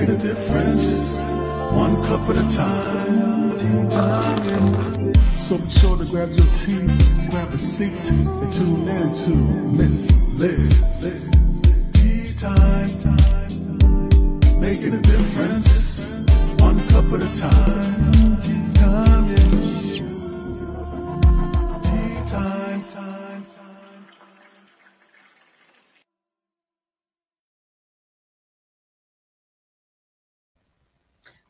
making a difference, one cup at a time. Tea time. So be sure to grab your tea, grab a seat, and tune in to Miss Liz. Tea time, making a difference, one cup at a time. Tea time, yeah. Tea time.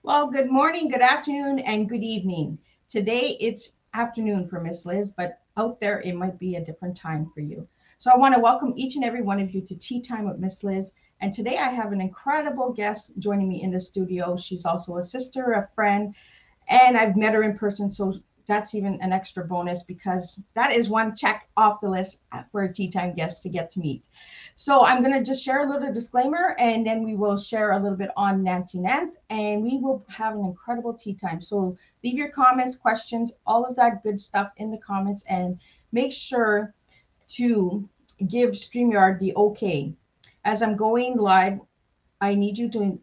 Well, good morning, good afternoon, and good evening. Today it's afternoon for Miss Liz, but out there it might be a different time for you. So I want to welcome each and every one of you to Tea Time with Miss Liz. And today I have an incredible guest joining me in the studio. She's also a sister, a friend, and I've met her in person. So that's even an extra bonus because that is one check off the list for a Tea Time guest to get to meet. So I'm going to just share a little disclaimer, and then we will share a little bit on Nancy Nance, and we will have an incredible tea time. So leave your comments, questions, all of that good stuff in the comments, and make sure to give StreamYard the okay. As I'm going live, I need you to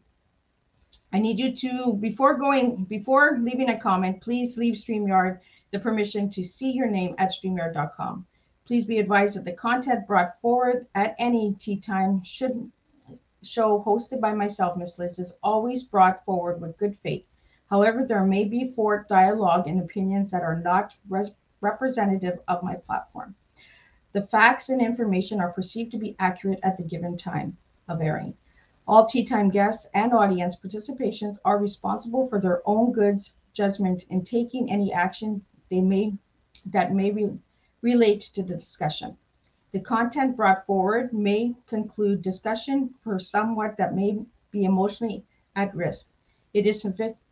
before leaving a comment, please leave StreamYard the permission to see your name at StreamYard.com. Please be advised that the content brought forward at any tea time show hosted by myself, Miss Liz, is always brought forward with good faith. However, there may be forth dialogue and opinions that are not representative of my platform. The facts and information are perceived to be accurate at the given time of airing. All tea time guests and audience participations are responsible for their own good judgment in taking any action that may relate to the discussion. The content brought forward may conclude discussion for someone that may be emotionally at risk. It is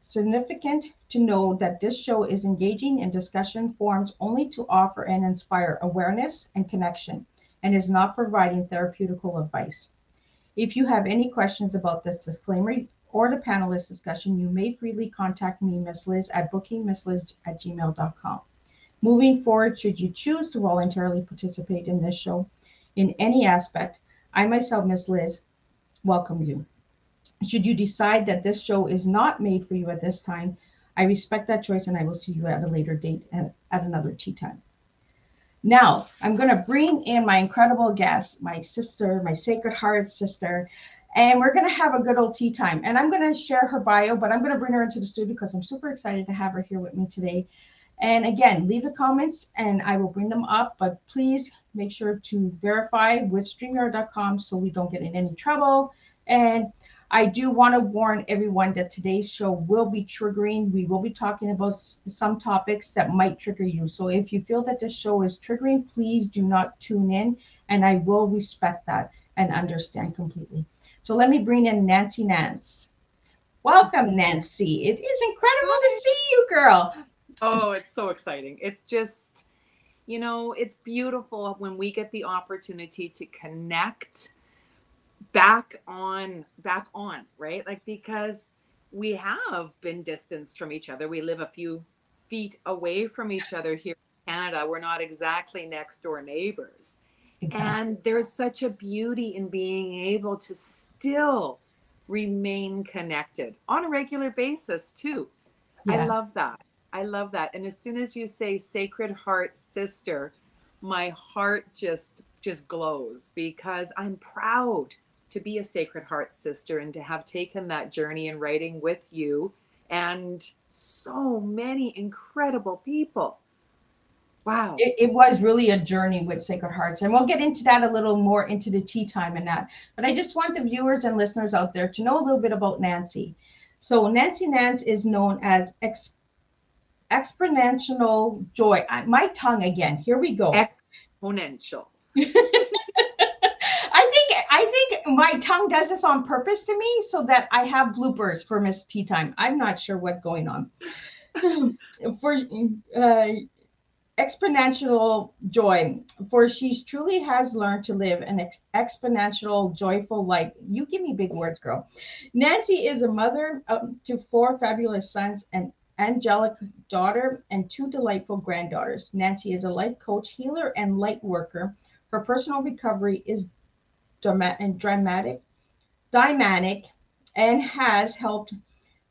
significant to know that this show is engaging in discussion forums only to offer and inspire awareness and connection, and is not providing therapeutical advice. If you have any questions about this disclaimer or the panelist discussion, you may freely contact me, Miss Liz, at bookingmissliz@gmail.com. Moving forward, should you choose to voluntarily participate in this show in any aspect, I myself, Miss Liz, welcome you. Should you decide that this show is not made for you at this time, I respect that choice, and I will see you at a later date and at another tea time. Now, I'm going to bring in my incredible guest, my sister, my Sacred Heart sister, and we're going to have a good old tea time. And I'm going to share her bio, but I'm going to bring her into the studio because I'm super excited to have her here with me today. And again, leave the comments and I will bring them up, but please make sure to verify with StreamYard.com so we don't get in any trouble. And I do want to warn everyone that today's show will be triggering. We will be talking about some topics that might trigger you. So if you feel that this show is triggering, please do not tune in, and I will respect that and understand completely. So let me bring in Nancy Nance. Welcome, Nancy. It is incredible to see you, girl. Oh, it's so exciting. It's just, you know, it's beautiful when we get the opportunity to connect back on, right? Like, because we have been distanced from each other. We live a few feet away from each other here in Canada. We're not exactly next door neighbors. Exactly. And there's such a beauty in being able to still remain connected on a regular basis too. Yeah. I love that. I love that. And as soon as you say Sacred Heart Sister, my heart just glows, because I'm proud to be a Sacred Heart Sister and to have taken that journey in writing with you and so many incredible people. Wow. It was really a journey with Sacred Hearts. And we'll get into that a little more into the tea time and that. But I just want the viewers and listeners out there to know a little bit about Nancy. So Nancy Nance is known as Exponential Joy. My tongue again. Here we go. Exponential. I think my tongue does this on purpose to me so that I have bloopers for Miss Tea Time. I'm not sure what's going on. For Exponential Joy, for she truly has learned to live an exponential, joyful life. You give me big words, girl. Nancy is a mother to 4 fabulous sons, and angelic daughter, and 2 delightful granddaughters. Nancy is a life coach, healer, and light worker. Her personal recovery is dramatic and has helped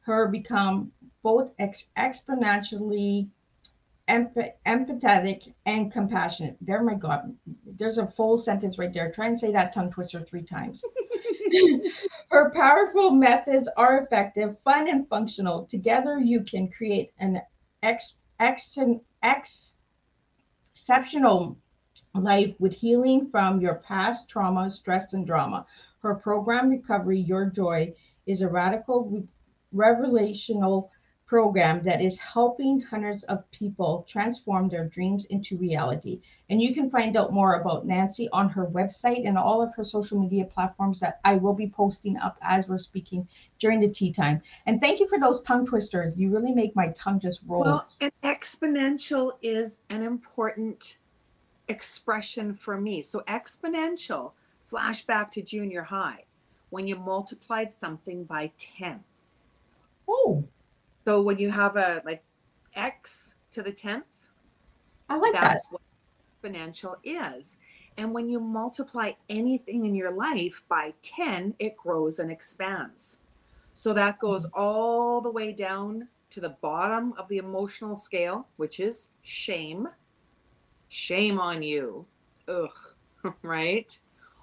her become both exponentially empathetic and compassionate. There, my God, there's a full sentence right there. Try and say that tongue twister 3 times. Her powerful methods are effective, fun, and functional. Together, you can create an exceptional life with healing from your past trauma, stress, and drama. Her program, Recovery Your Joy, is a radical revelational program that is helping hundreds of people transform their dreams into reality. And you can find out more about Nancy on her website and all of her social media platforms that I will be posting up as we're speaking during the tea time. And thank you for those tongue twisters. You really make my tongue just roll. Well, and exponential is an important expression for me. So exponential, flashback to junior high, when you multiplied something by 10. Oh. So when you have a like x to the 10th, I like that's what exponential is. And when you multiply anything in your life by 10, it grows and expands. So that goes all the way down to the bottom of the emotional scale, which is shame. Shame on you. Ugh, right?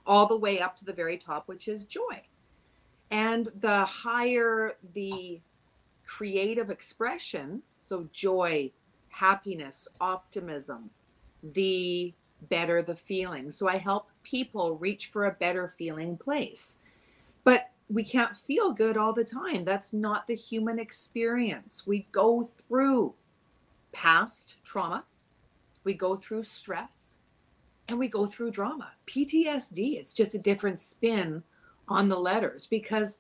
All the way up to the very top, which is joy. And the higher the creative expression, so joy, happiness, optimism, the better the feeling. So I help people reach for a better feeling place. But we can't feel good all the time. That's not the human experience. We go through past trauma, we go through stress, and we go through drama. PTSD, it's just a different spin on the letters, because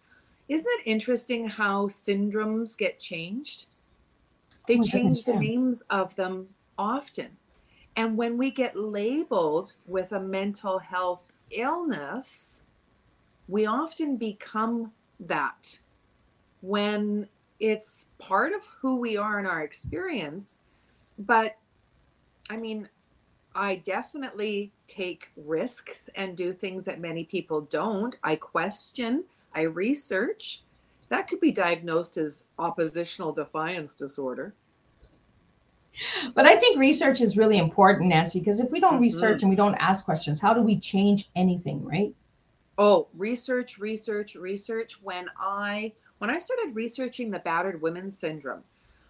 isn't it interesting how syndromes get changed? They change the names of them often. And when we get labeled with a mental health illness, we often become that. When it's part of who we are in our experience. But I mean, I definitely take risks and do things that many people don't. I question, I research. That could be diagnosed as oppositional defiance disorder. But I think research is really important, Nancy, because if we don't research and we don't ask questions, how do we change anything, right? Oh, research, research, research. When I started researching the battered women syndrome,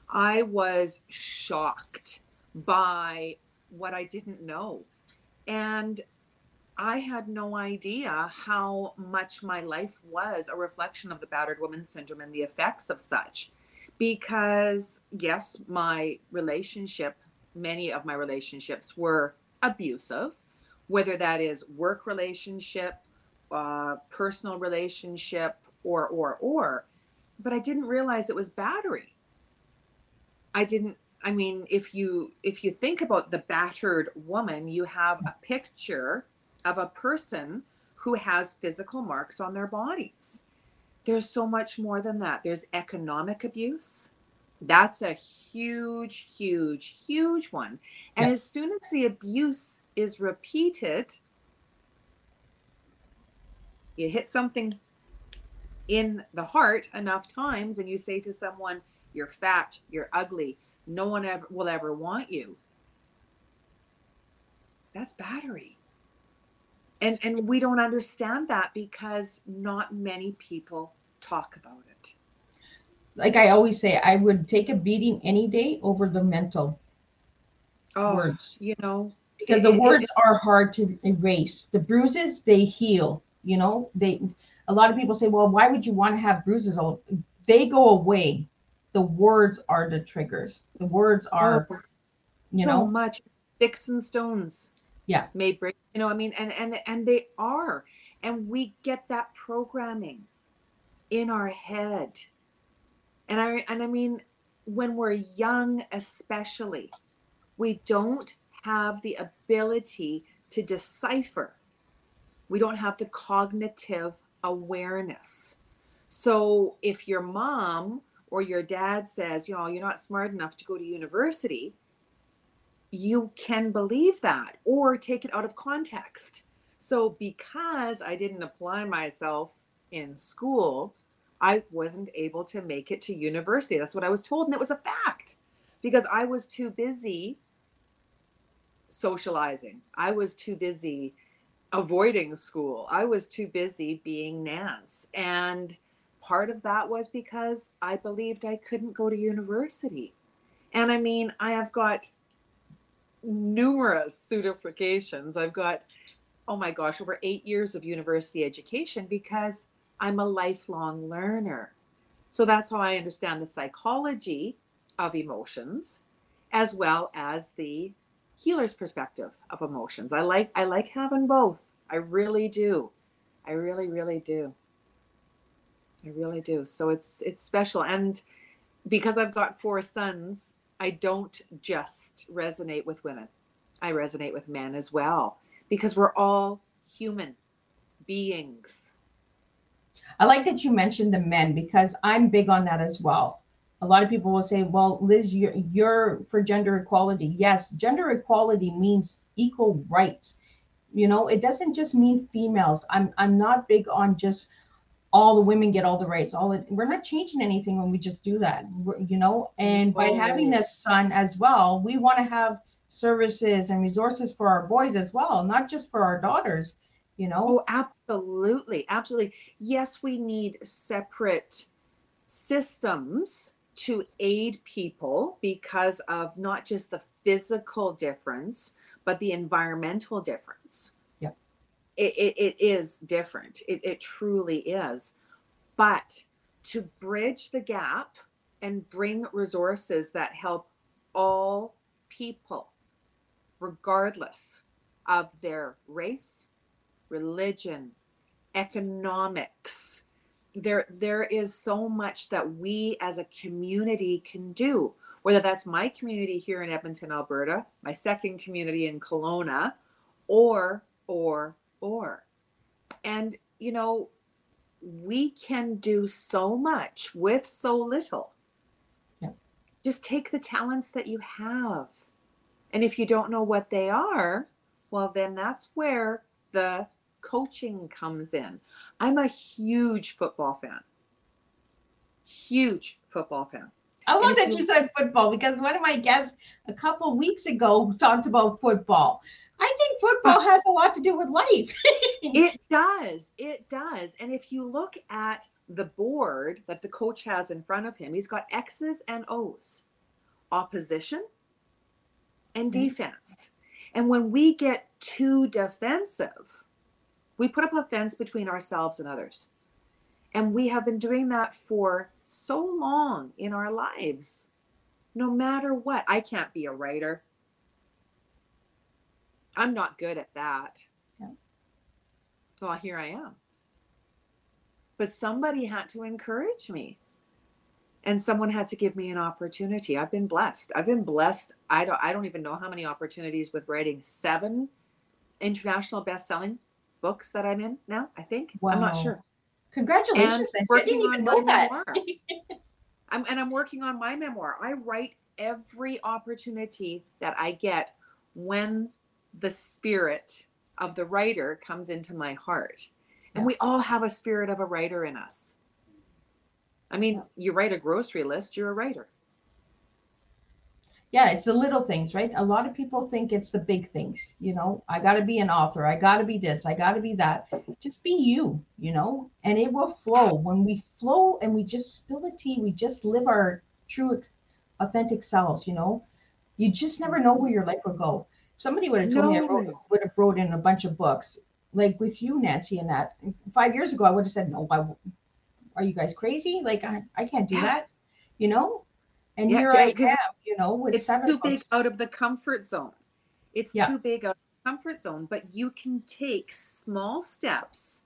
I was shocked by what I didn't know. And I had no idea how much my life was a reflection of the battered woman syndrome and the effects of such, because yes, many of my relationships were abusive, whether that is work relationship, personal relationship, or, but I didn't realize it was battery. If you think about the battered woman, you have a picture of a person who has physical marks on their bodies. There's so much more than that. There's economic abuse. That's a huge, huge, huge one. And as soon as the abuse is repeated, you hit something in the heart enough times and you say to someone, "You're fat, you're ugly, no one will ever want you." That's battery. And we don't understand that because not many people talk about it. Like I always say, I would take a beating any day over the mental words. You know, because the words are hard to erase. The bruises, they heal. You know, a lot of people say, "Well, why would you want to have bruises?" They go away. The words are the triggers. The words are, so much sticks and stones. Yeah, may break, and they are, and we get that programming in our head. And I mean, when we're young, especially, we don't have the ability to decipher. We don't have the cognitive awareness. So if your mom or your dad says, "You're not smart enough to go to university," you can believe that or take it out of context. So because I didn't apply myself in school, I wasn't able to make it to university. That's what I was told. And it was a fact because I was too busy socializing. I was too busy avoiding school. I was too busy being Nance. And part of that was because I believed I couldn't go to university. And I mean, I have got numerous certifications. I've got, oh my gosh, over 8 years of university education because I'm a lifelong learner. So that's how I understand the psychology of emotions as well as the healer's perspective of emotions. I like having both. I really do. I really, really do. I really do. So it's special. And because I've got 4 sons, I don't just resonate with women. I resonate with men as well because we're all human beings. I like that you mentioned the men because I'm big on that as well. A lot of people will say, well, Liz, you're for gender equality. Yes, gender equality means equal rights. You know, it doesn't just mean females. I'm not big on just all the women get all the rights. We're not changing anything when we just do that, you know. And by having a son as well, we want to have services and resources for our boys as well, not just for our daughters, you know. Oh, absolutely. Absolutely. Yes, we need separate systems to aid people because of not just the physical difference, but the environmental difference. Yeah, it is different. It truly is. But to bridge the gap and bring resources that help all people, regardless of their race, religion, economics, there is so much that we as a community can do, whether that's my community here in Edmonton, Alberta, my second community in Kelowna, or. And, you know, we can do so much with so little. Yeah. Just take the talents that you have. And if you don't know what they are, well, then that's where the coaching comes in. I'm a huge football fan. Huge football fan. I love that you said football because one of my guests a couple of weeks ago talked about football. I think football has a lot to do with life. It does. It does. And if you look at the board that the coach has in front of him, he's got X's and O's, opposition and defense. And when we get too defensive, we put up a fence between ourselves and others. And we have been doing that for so long in our lives, no matter what. I can't be a writer. I'm not good at that. Yeah. Well, here I am. But somebody had to encourage me. And someone had to give me an opportunity. I've been blessed. I don't even know how many opportunities with writing 7 international best-selling books that I'm in now, I think. Wow. I'm not sure. Congratulations. And I didn't even know that. I'm working on my memoir. I write every opportunity that I get when the spirit of the writer comes into my heart. Yeah. And we all have a spirit of a writer in us. I mean, yeah. You write a grocery list, you're a writer. Yeah, it's the little things, right? A lot of people think it's the big things. You know, I got to be an author. I got to be this. I got to be that. Just be you, you know, and it will flow. When we flow and we just spill the tea, we just live our true, authentic selves, you know. You just never know where your life will go. Somebody would have told me I would have wrote in a bunch of books. Like with you, Nancy, and that 5 years ago, I would have said, no, are you guys crazy? Like, I can't do that, you know. And yeah, here I am, you know, with it's 7 too big out of the comfort zone. It's too big out of the comfort zone, but you can take small steps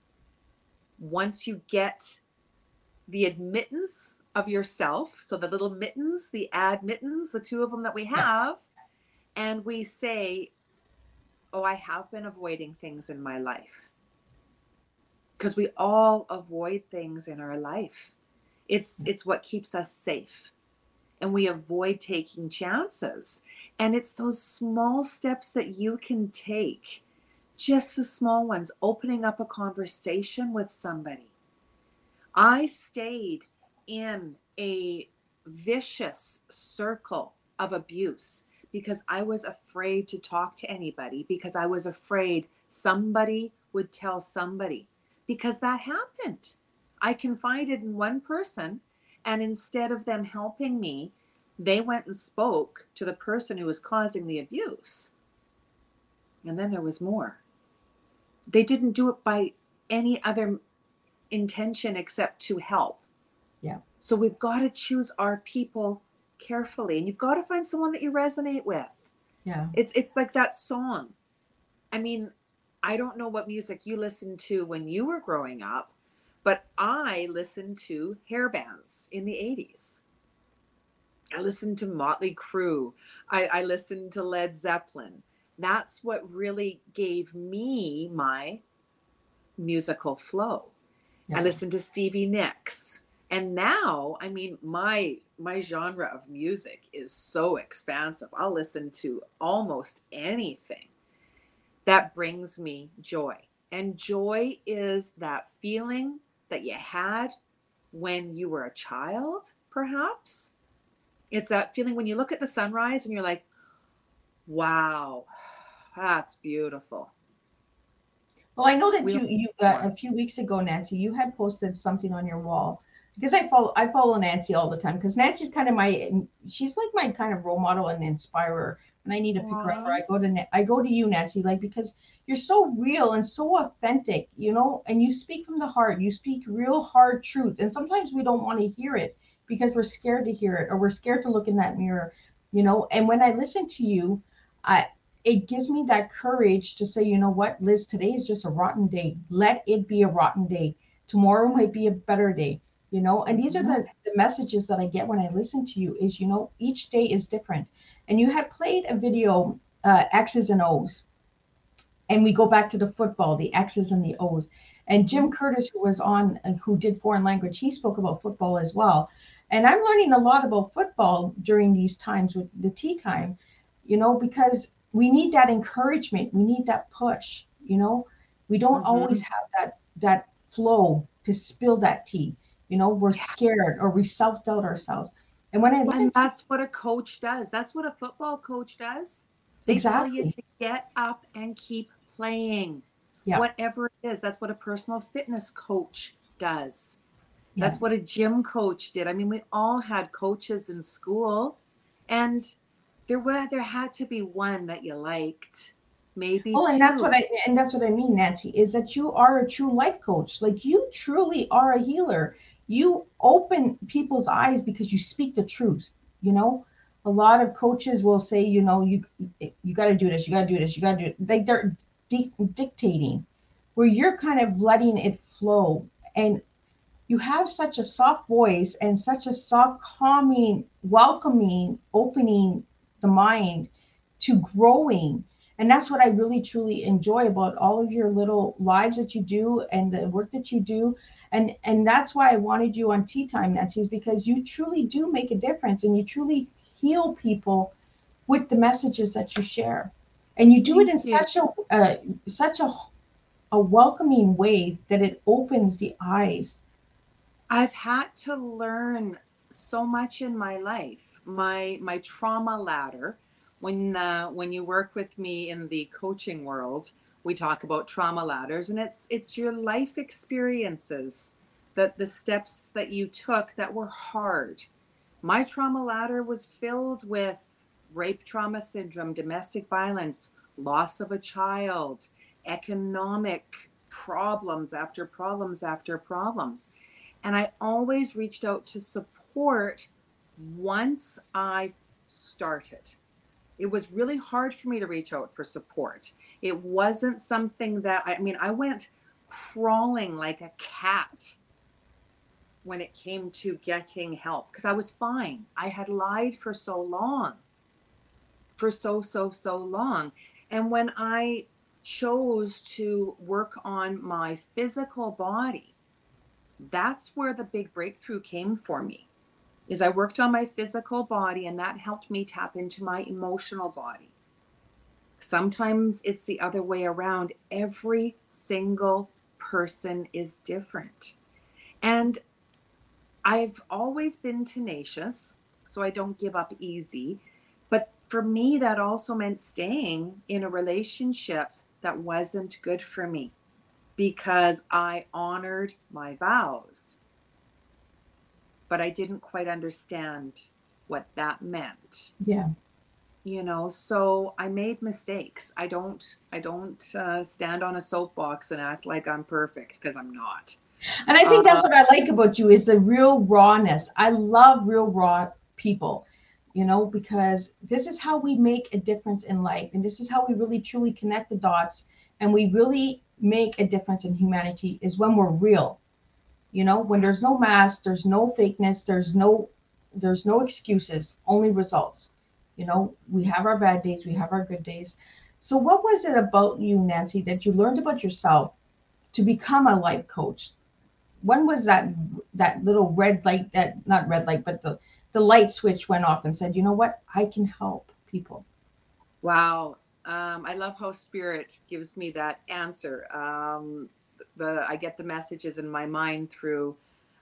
once you get the admittance of yourself. So the little mittens, the admittance, the 2 of them that we have, and we say, oh, I have been avoiding things in my life. Because we all avoid things in our life. It's what keeps us safe. And we avoid taking chances. And it's those small steps that you can take, just the small ones, opening up a conversation with somebody. I stayed in a vicious circle of abuse because I was afraid to talk to anybody, because I was afraid somebody would tell somebody, because that happened. I confided in one person, and instead of them helping me, they went and spoke to the person who was causing the abuse. And then there was more. They didn't do it by any other intention except to help. Yeah. So we've got to choose our people carefully, and you've got to find someone that you resonate with. Yeah. It's like that song. I mean, I don't know what music you listened to when you were growing up, but I listened to hair bands in the 80s. I listened to Motley Crue. I listened to Led Zeppelin. That's what really gave me my musical flow. Yeah. I listened to Stevie Nicks. And now, I mean, my genre of music is so expansive. I'll listen to almost anything that brings me joy. And joy is that feeling that you had when you were a child, perhaps. It's that feeling when you look at the sunrise and you're like, wow, that's beautiful. Well, I know that you a few weeks ago, Nancy, you had posted something on your wall. Because I follow Nancy all the time, because Nancy's kind of she's like my kind of role model and inspirer. And I need to pick her up, or I go to you, Nancy, like, because you're so real and so authentic, you know, and you speak from the heart. You speak real hard truth. And sometimes we don't want to hear it because we're scared to hear it, or we're scared to look in that mirror, you know. And when I listen to you, it gives me that courage to say, you know what, Liz, today is just a rotten day. Let it be a rotten day. Tomorrow might be a better day. You know, and these are the messages that I get when I listen to you is, you know, each day is different. And you had played a video, X's and O's. And we go back to the football, the X's and the O's. And Jim Curtis, who was on and who did foreign language, he spoke about football as well. And I'm learning a lot about football during these times with the tea time, you know, because we need that encouragement. We need that push, you know. We don't always have that flow to spill that tea. You know, we're scared, or we self-doubt ourselves. And when I listen, that's what a coach does. That's what a football coach does. They tell you to get up and keep playing. Yeah. Whatever it is, that's what a personal fitness coach does. Yeah. That's what a gym coach did. I mean, we all had coaches in school, and there had to be one that you liked. Maybe. Well, and that's what I mean, Nancy, is that you are a true life coach. Like, you truly are a healer. You open people's eyes because you speak the truth. You know, a lot of coaches will say, you know, you got to do this, you got to do this, you got to do it. Like, they're dictating, where you're kind of letting it flow. And you have such a soft voice and such a soft, calming, welcoming, opening the mind to growing. And that's what I really, truly enjoy about all of your little lives that you do and the work that you do. And that's why I wanted you on Tea Time, Nancy, is because you truly do make a difference, and you truly heal people with the messages that you share. And you do it in such a welcoming way that it opens the eyes. I've had to learn so much in my life, my trauma ladder. When you work with me in the coaching world, we talk about trauma ladders, and it's your life experiences, that the steps that you took that were hard. My trauma ladder was filled with rape trauma syndrome, domestic violence, loss of a child, economic problems after problems after problems. And I always reached out to support once I started. It was really hard for me to reach out for support. It wasn't something that, I went crawling like a cat when it came to getting help, because I was fine. I had lied for so long, for so long. And when I chose to work on my physical body, that's where the big breakthrough came for me. Is I worked on my physical body, and that helped me tap into my emotional body. Sometimes it's the other way around. Every single person is different. And I've always been tenacious, so I don't give up easy. But for me, that also meant staying in a relationship that wasn't good for me because I honored my vows. But I didn't quite understand what that meant. Yeah. You know, so I made mistakes. I don't stand on a soapbox and act like I'm perfect, because I'm not. And I think that's what I like about you, is the real rawness. I love real raw people, you know, because this is how we make a difference in life. And this is how we really truly connect the dots. And we really make a difference in humanity, is when we're real. You know, when there's no mask, there's no fakeness, there's no excuses, only results. You know, we have our bad days, we have our good days. So what was it about you, Nancy, that you learned about yourself to become a life coach? When was that little red light, that not red light, but the light switch went off and said, you know what, I can help people? Wow. I love how spirit gives me that answer. I get the messages in my mind through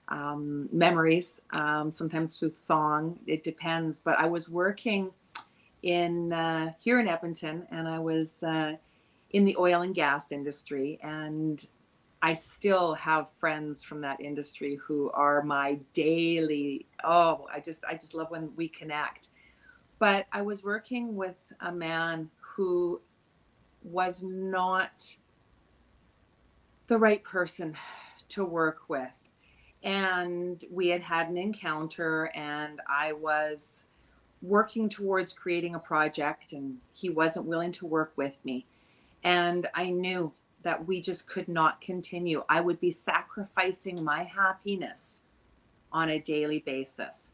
memories, sometimes through song. It depends. But I was working in here in Edmonton, and I was in the oil and gas industry. And I still have friends from that industry who are my daily. Oh, I just love when we connect. But I was working with a man who was not the right person to work with. And we had had an encounter, and I was working towards creating a project, and he wasn't willing to work with me. And I knew that we just could not continue. I would be sacrificing my happiness on a daily basis.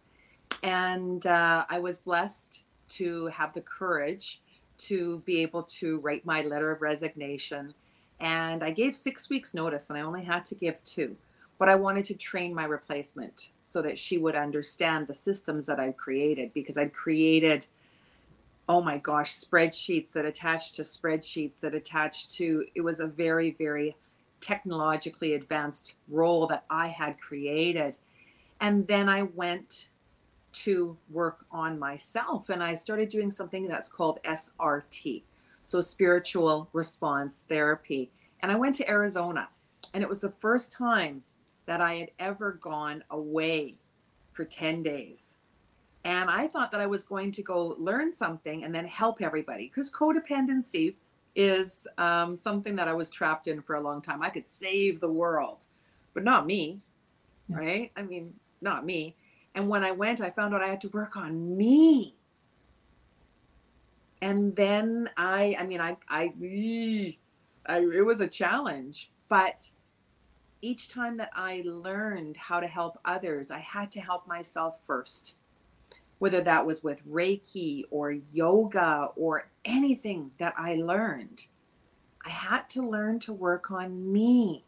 And I was blessed to have the courage to be able to write my letter of resignation. And I gave 6 weeks notice, and I only had to give 2. But I wanted to train my replacement so that she would understand the systems that I'd created, because I'd created, oh my gosh, spreadsheets that attached to spreadsheets that attached to, it was a very, very technologically advanced role that I had created. And then I went to work on myself, and I started doing something that's called SRT. So spiritual response therapy. And I went to Arizona, and it was the first time that I had ever gone away for 10 days. And I thought that I was going to go learn something and then help everybody, because codependency is something that I was trapped in for a long time. I could save the world, but not me, right? I mean, not me. And when I went, I found out I had to work on me. And then I mean, it was a challenge, but each time that I learned how to help others, I had to help myself first, whether that was with Reiki or yoga or anything that I learned. I had to learn to work on me,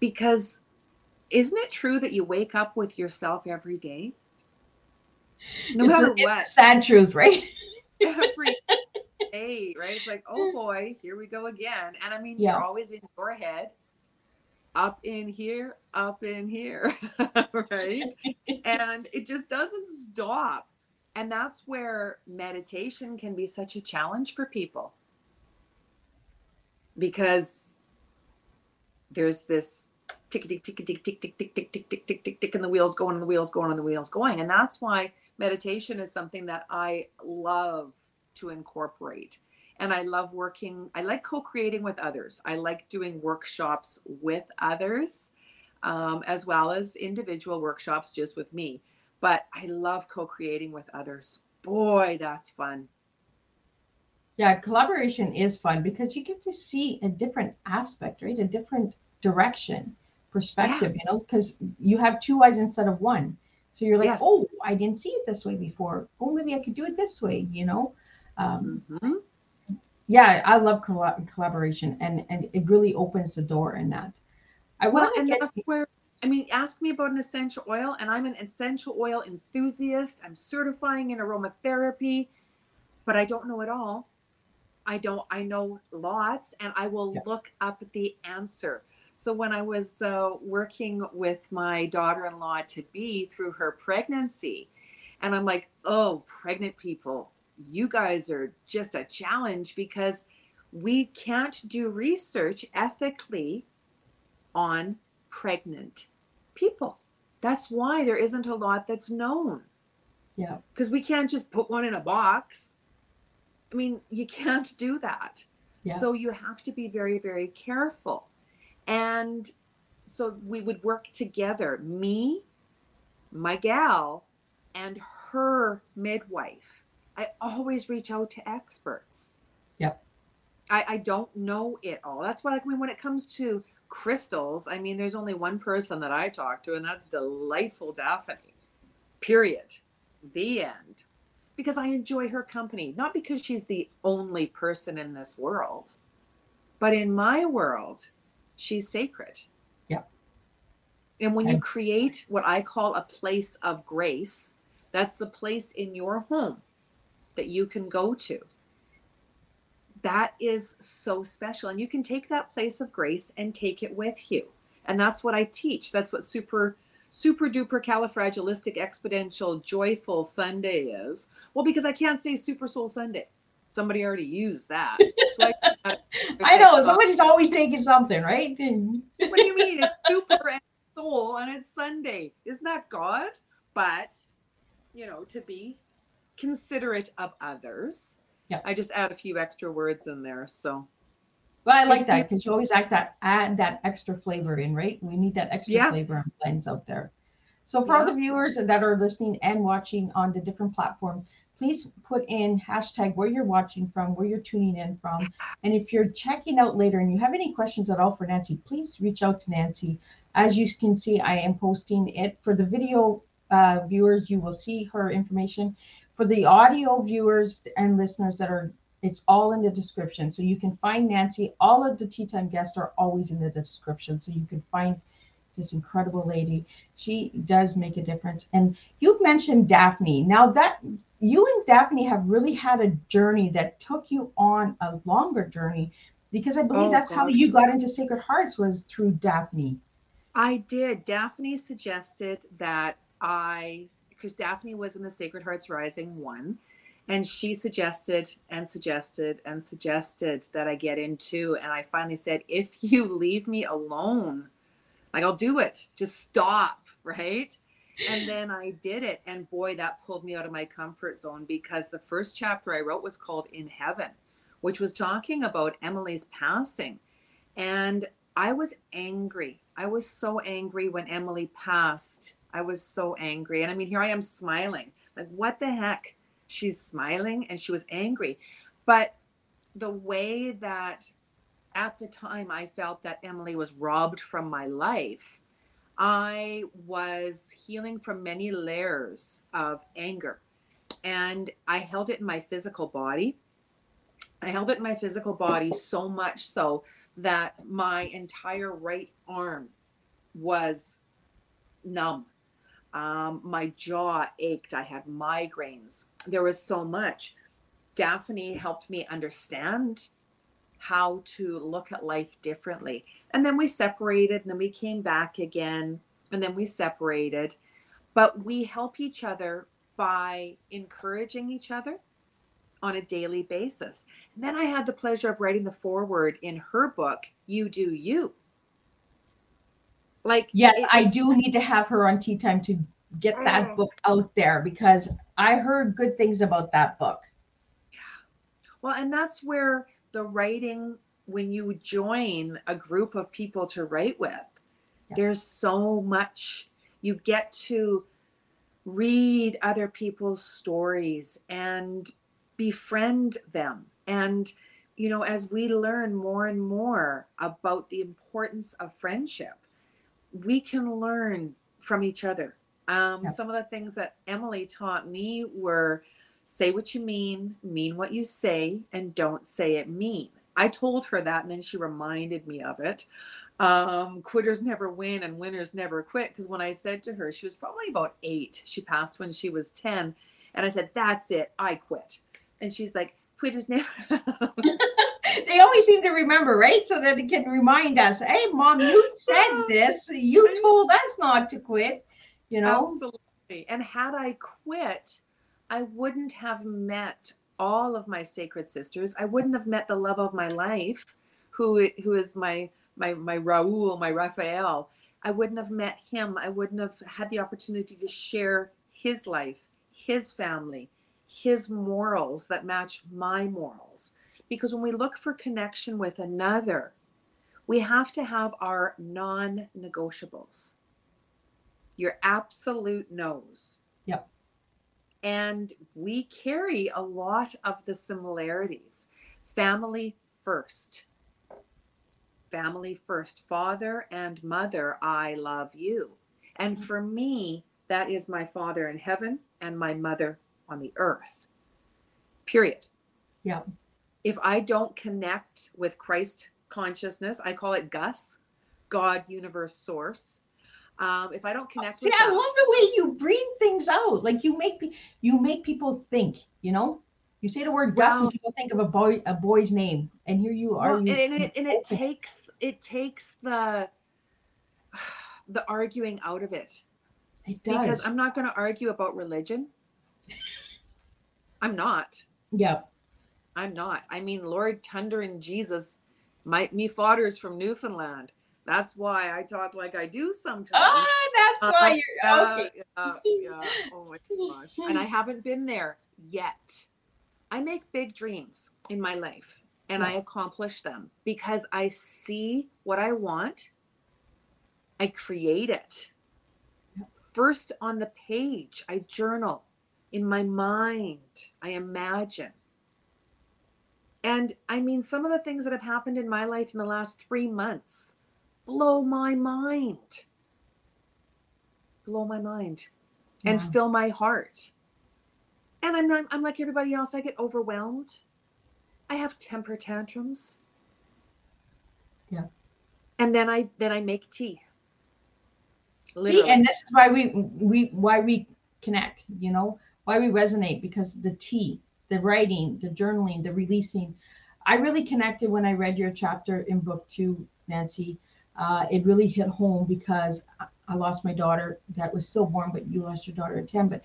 because isn't it true that you wake up with yourself every day? No matter what. It's sad truth, right? Every day, right? It's like, oh boy, here we go again. And I mean, yeah. You're always in your head, up in here, right? And it just doesn't stop. And that's where meditation can be such a challenge for people, because there's this tick, tick, tick, tick, tick, tick, tick, tick, tick, tick, tick, tick, tick, and the wheels going, and the wheels going, and the wheels going. And that's why meditation is something that I love to incorporate. And I love working. I like co-creating with others. I like doing workshops with others, as well as individual workshops just with me. But I love co-creating with others. Boy, that's fun. Yeah, collaboration is fun, because you get to see a different aspect, right? A different direction, perspective, yeah. You know, because you have 2 eyes instead of 1. So you're like, yes. Oh, I didn't see it this way before. Oh, maybe I could do it this way, you know? Yeah, I love collaboration, and it really opens the door in that. Ask me about an essential oil, and I'm an essential oil enthusiast. I'm certifying in aromatherapy, but I don't know it all. I know lots, and I will look up the answer. So when I was working with my daughter-in-law to be through her pregnancy, and I'm like, oh, pregnant people, you guys are just a challenge because we can't do research ethically on pregnant people. That's why there isn't a lot that's known. Yeah. Because we can't just put one in a box. I mean, you can't do that. Yeah. So you have to be very, very careful. And so we would work together, me, my gal, and her midwife. I always reach out to experts. Yeah. I don't know it all. That's why, like, I mean, when it comes to crystals, I mean, there's only one person that I talk to, and that's delightful Daphne, period, the end. Because I enjoy her company, not because she's the only person in this world, but in my world, she's sacred. Yeah. And when you create what I call a place of grace, that's the place in your home that you can go to. That is so special. And you can take that place of grace and take it with you. And that's what I teach. That's what super duper califragilistic exponential joyful Sunday is. Well, because I can't say Super Soul Sunday. Somebody already used that. So I know. Somebody's always taking something, right? What do you mean? It's super and soul and it's Sunday. Isn't that God? But, you know, to be considerate of others. Yeah. I just add a few extra words in there. So, well, I like that because you always add that extra flavor in, right? We need that extra flavor and blends out there. So for all the viewers that are listening and watching on the different platform, please put in hashtag where you're watching from, where you're tuning in from. And if you're checking out later and you have any questions at all for Nancy, please reach out to Nancy. As you can see, I am posting it for the video viewers. You will see her information. For the audio viewers and listeners that are, it's all in the description. So you can find Nancy. All of the Tea Time guests are always in the description. So you can find this incredible lady. She does make a difference. And you've mentioned Daphne. Now that you and Daphne have really had a journey that took you on a longer journey, because I believe that's how you got into Sacred Hearts was through Daphne. I did. Daphne suggested that because Daphne was in the Sacred Hearts Rising 1, and she suggested that I get into, and I finally said, if you leave me alone, like, I'll do it, just stop, right? And then I did it, and boy, that pulled me out of my comfort zone, because the first chapter I wrote was called In Heaven, which was talking about Emily's passing. And I was angry. I was so angry when Emily passed. I was so angry. And I mean, here I am smiling. Like, what the heck? She's smiling and she was angry. But the way that at the time I felt that Emily was robbed from my life, I was healing from many layers of anger. And I held it in my physical body. I held it in my physical body so much so that my entire right arm was numb. My jaw ached. I had migraines. There was so much. Daphne helped me understand how to look at life differently. And then we separated, and then we came back again, and then we separated. But we help each other by encouraging each other on a daily basis. And then I had the pleasure of writing the foreword in her book, You Do You. Like, yes, I do need to have her on Tea Time to get that book out there, because I heard good things about that book. Yeah. Well, and that's where the writing, when you join a group of people to write with, there's so much. You get to read other people's stories and befriend them. And, you know, as we learn more and more about the importance of friendship, we can learn from each other. Some of the things that Emily taught me were say what you mean what you say, and don't say it mean. I told her that, and then she reminded me of it. Quitters never win and winners never quit, because when I said to her, she was probably about 8. She passed when she was 10. And I said, that's it. I quit. And she's like, quitters never. They always seem to remember, right? So that they can remind us, hey, Mom, you said this. You told us not to quit, you know? Absolutely. And had I quit, I wouldn't have met all of my sacred sisters. I wouldn't have met the love of my life, who is my Raul, my Raphael. I wouldn't have met him. I wouldn't have had the opportunity to share his life, his family, his morals that match my morals. Because when we look for connection with another, we have to have our non-negotiables, your absolute no's. Yep. And we carry a lot of the similarities. Family first. Family first. Father and mother, I love you. And for me, that is my father in heaven and my mother on the earth. Period. Yeah. If I don't connect with Christ consciousness, I call it Gus, God, universe, source. If I don't connect with that, I love the way you breathe things out. Like you make people think, you know? You say the word Gus, and people think of a boy's name, and here you are. Well, it takes the arguing out of it. It does. Because I'm not going to argue about religion. I'm not. Yeah. I'm not. I mean, Lord Thunder and Jesus, me father's from Newfoundland. That's why I talk like I do sometimes. Oh, that's why you're okay. Yeah. Oh my gosh. And I haven't been there yet. I make big dreams in my life and I accomplish them because I see what I want. I create it. First on the page, I journal in my mind. I imagine. And I mean, some of the things that have happened in my life in the last 3 months blow my mind. Blow my mind and fill my heart. And I'm like everybody else. I get overwhelmed. I have temper tantrums. Yeah. And then I make tea. Literally. See, and this is why we connect, you know, why we resonate, because the tea, the writing, the journaling, the releasing. I really connected when I read your chapter in book 2, Nancy. It really hit home because I lost my daughter that was stillborn, but you lost your daughter at 10. But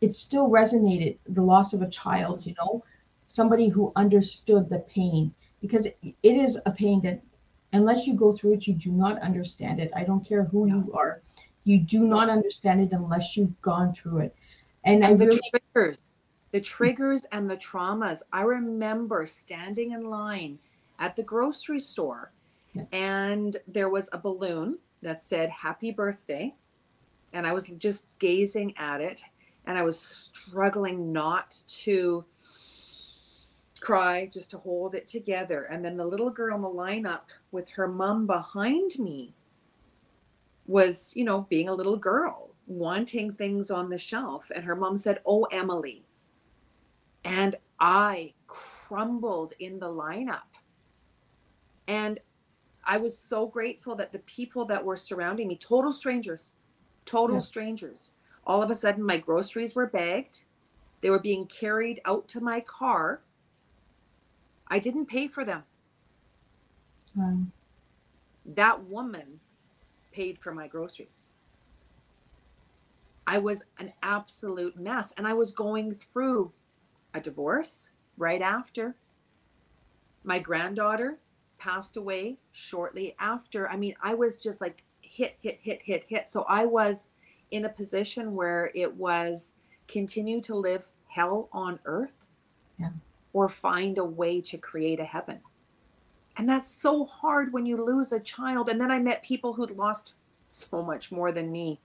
it still resonated, the loss of a child, you know, somebody who understood the pain, because it is a pain that unless you go through it, you do not understand it. I don't care who you are. You do not understand it unless you've gone through it. And the triggers. The triggers and the traumas. I remember standing in line at the grocery store and there was a balloon that said happy birthday. And I was just gazing at it and I was struggling not to cry, just to hold it together. And then the little girl in the lineup with her mom behind me was, you know, being a little girl, wanting things on the shelf. And her mom said, "Oh, Emily." And I crumbled in the lineup. And I was so grateful that the people that were surrounding me, total strangers, all of a sudden my groceries were bagged. They were being carried out to my car. I didn't pay for them. That woman paid for my groceries. I was an absolute mess. And I was going through a divorce right after. My granddaughter passed away shortly after. I mean, I was just like hit. So I was in a position where it was continue to live hell on earth or find a way to create a heaven. And that's so hard when you lose a child. And then I met people who'd lost so much more than me.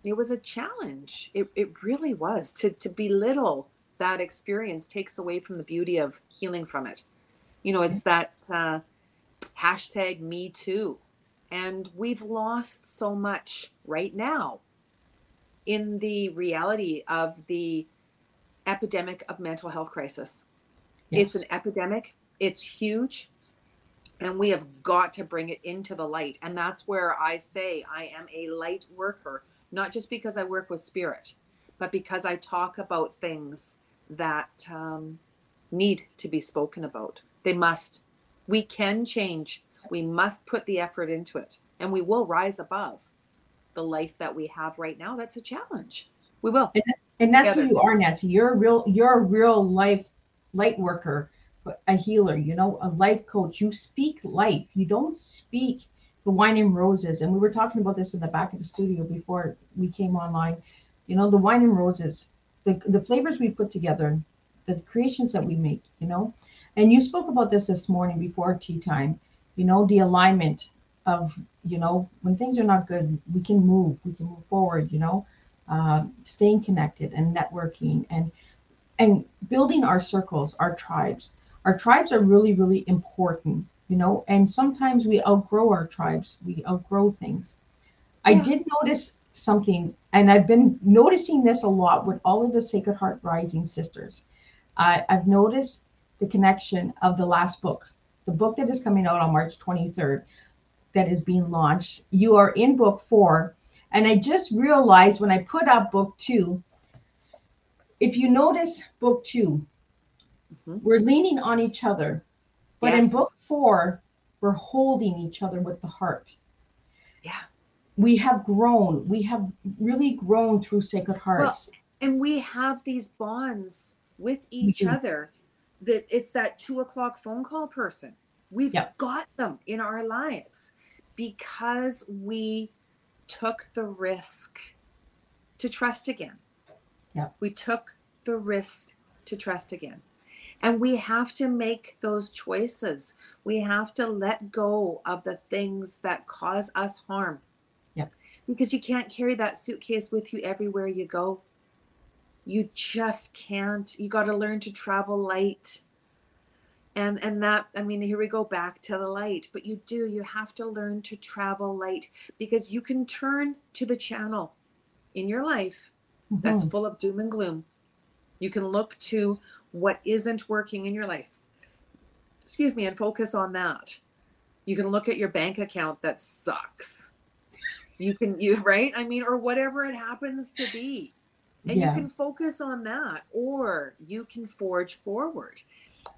It was a challenge. It really was. To belittle that experience takes away from the beauty of healing from it. You know, it's that #MeToo. And we've lost so much right now in the reality of the epidemic of mental health crisis. Yes. It's an epidemic. It's huge. And we have got to bring it into the light. And that's where I say I am a light worker. Not just because I work with spirit, but because I talk about things that need to be spoken about. They must. We can change. We must put the effort into it, and we will rise above the life that we have right now. That's a challenge. We will. And that's who you are, Nancy. You're a real life light worker, a healer, you know, a life coach. You speak life. You don't speak the wine and roses. And we were talking about this in the back of the studio before we came online. You know, the wine and roses, the flavors we put together, the creations that we make, you know. And you spoke about this morning before tea time, you know, the alignment of, you know, when things are not good, we can move forward, you know, staying connected and networking and building our circles, our tribes. Our tribes are really, really important, you know, and sometimes we outgrow our tribes. We outgrow things. Yeah. I did notice something, and I've been noticing this a lot with all of the Sacred Heart Rising sisters. I've noticed the connection of the last book, the book that is coming out on March 23rd, that is being launched. You are in book 4. And I just realized when I put up book 2, if you notice book 2, we're leaning on each other. But yes, in book 4, we're holding each other with the heart. Yeah. We have grown. We have really grown through Sacred Hearts. Well, and we have these bonds with each other. That it's that 2 o'clock phone call person. We've got them in our lives because we took the risk to trust again. Yeah. We took the risk to trust again. And we have to make those choices. We have to let go of the things that cause us harm. Yeah. Because you can't carry that suitcase with you everywhere you go. You just can't. You got to learn to travel light. And that, I mean, here we go back to the light. But you do. You have to learn to travel light, because you can turn to the channel in your life that's full of doom and gloom. You can look to what isn't working in your life. Excuse me, and focus on that. You can look at your bank account that sucks. You right? I mean, or whatever it happens to be. And you can focus on that, or you can forge forward.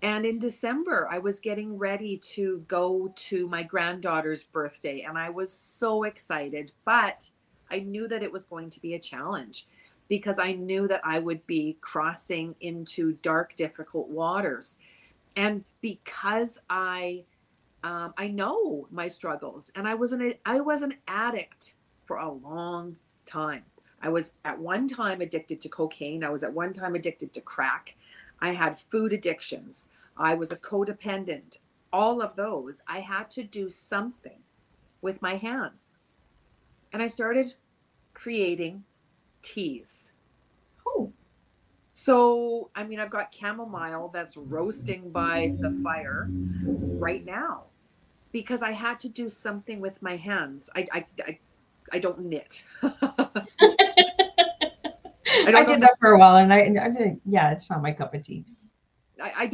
And in December, I was getting ready to go to my granddaughter's birthday, and I was so excited, but I knew that it was going to be a challenge, because I knew that I would be crossing into dark, difficult waters. And because I know my struggles, and I was an addict for a long time. I was at one time addicted to cocaine. I was at one time addicted to crack. I had food addictions. I was a codependent. All of those, I had to do something with my hands. And I started creating teas. Oh. So, I mean, I've got chamomile that's roasting by the fire right now, because I had to do something with my hands. I don't knit. I did that for a while, and I did. Yeah, it's not my cup of tea. I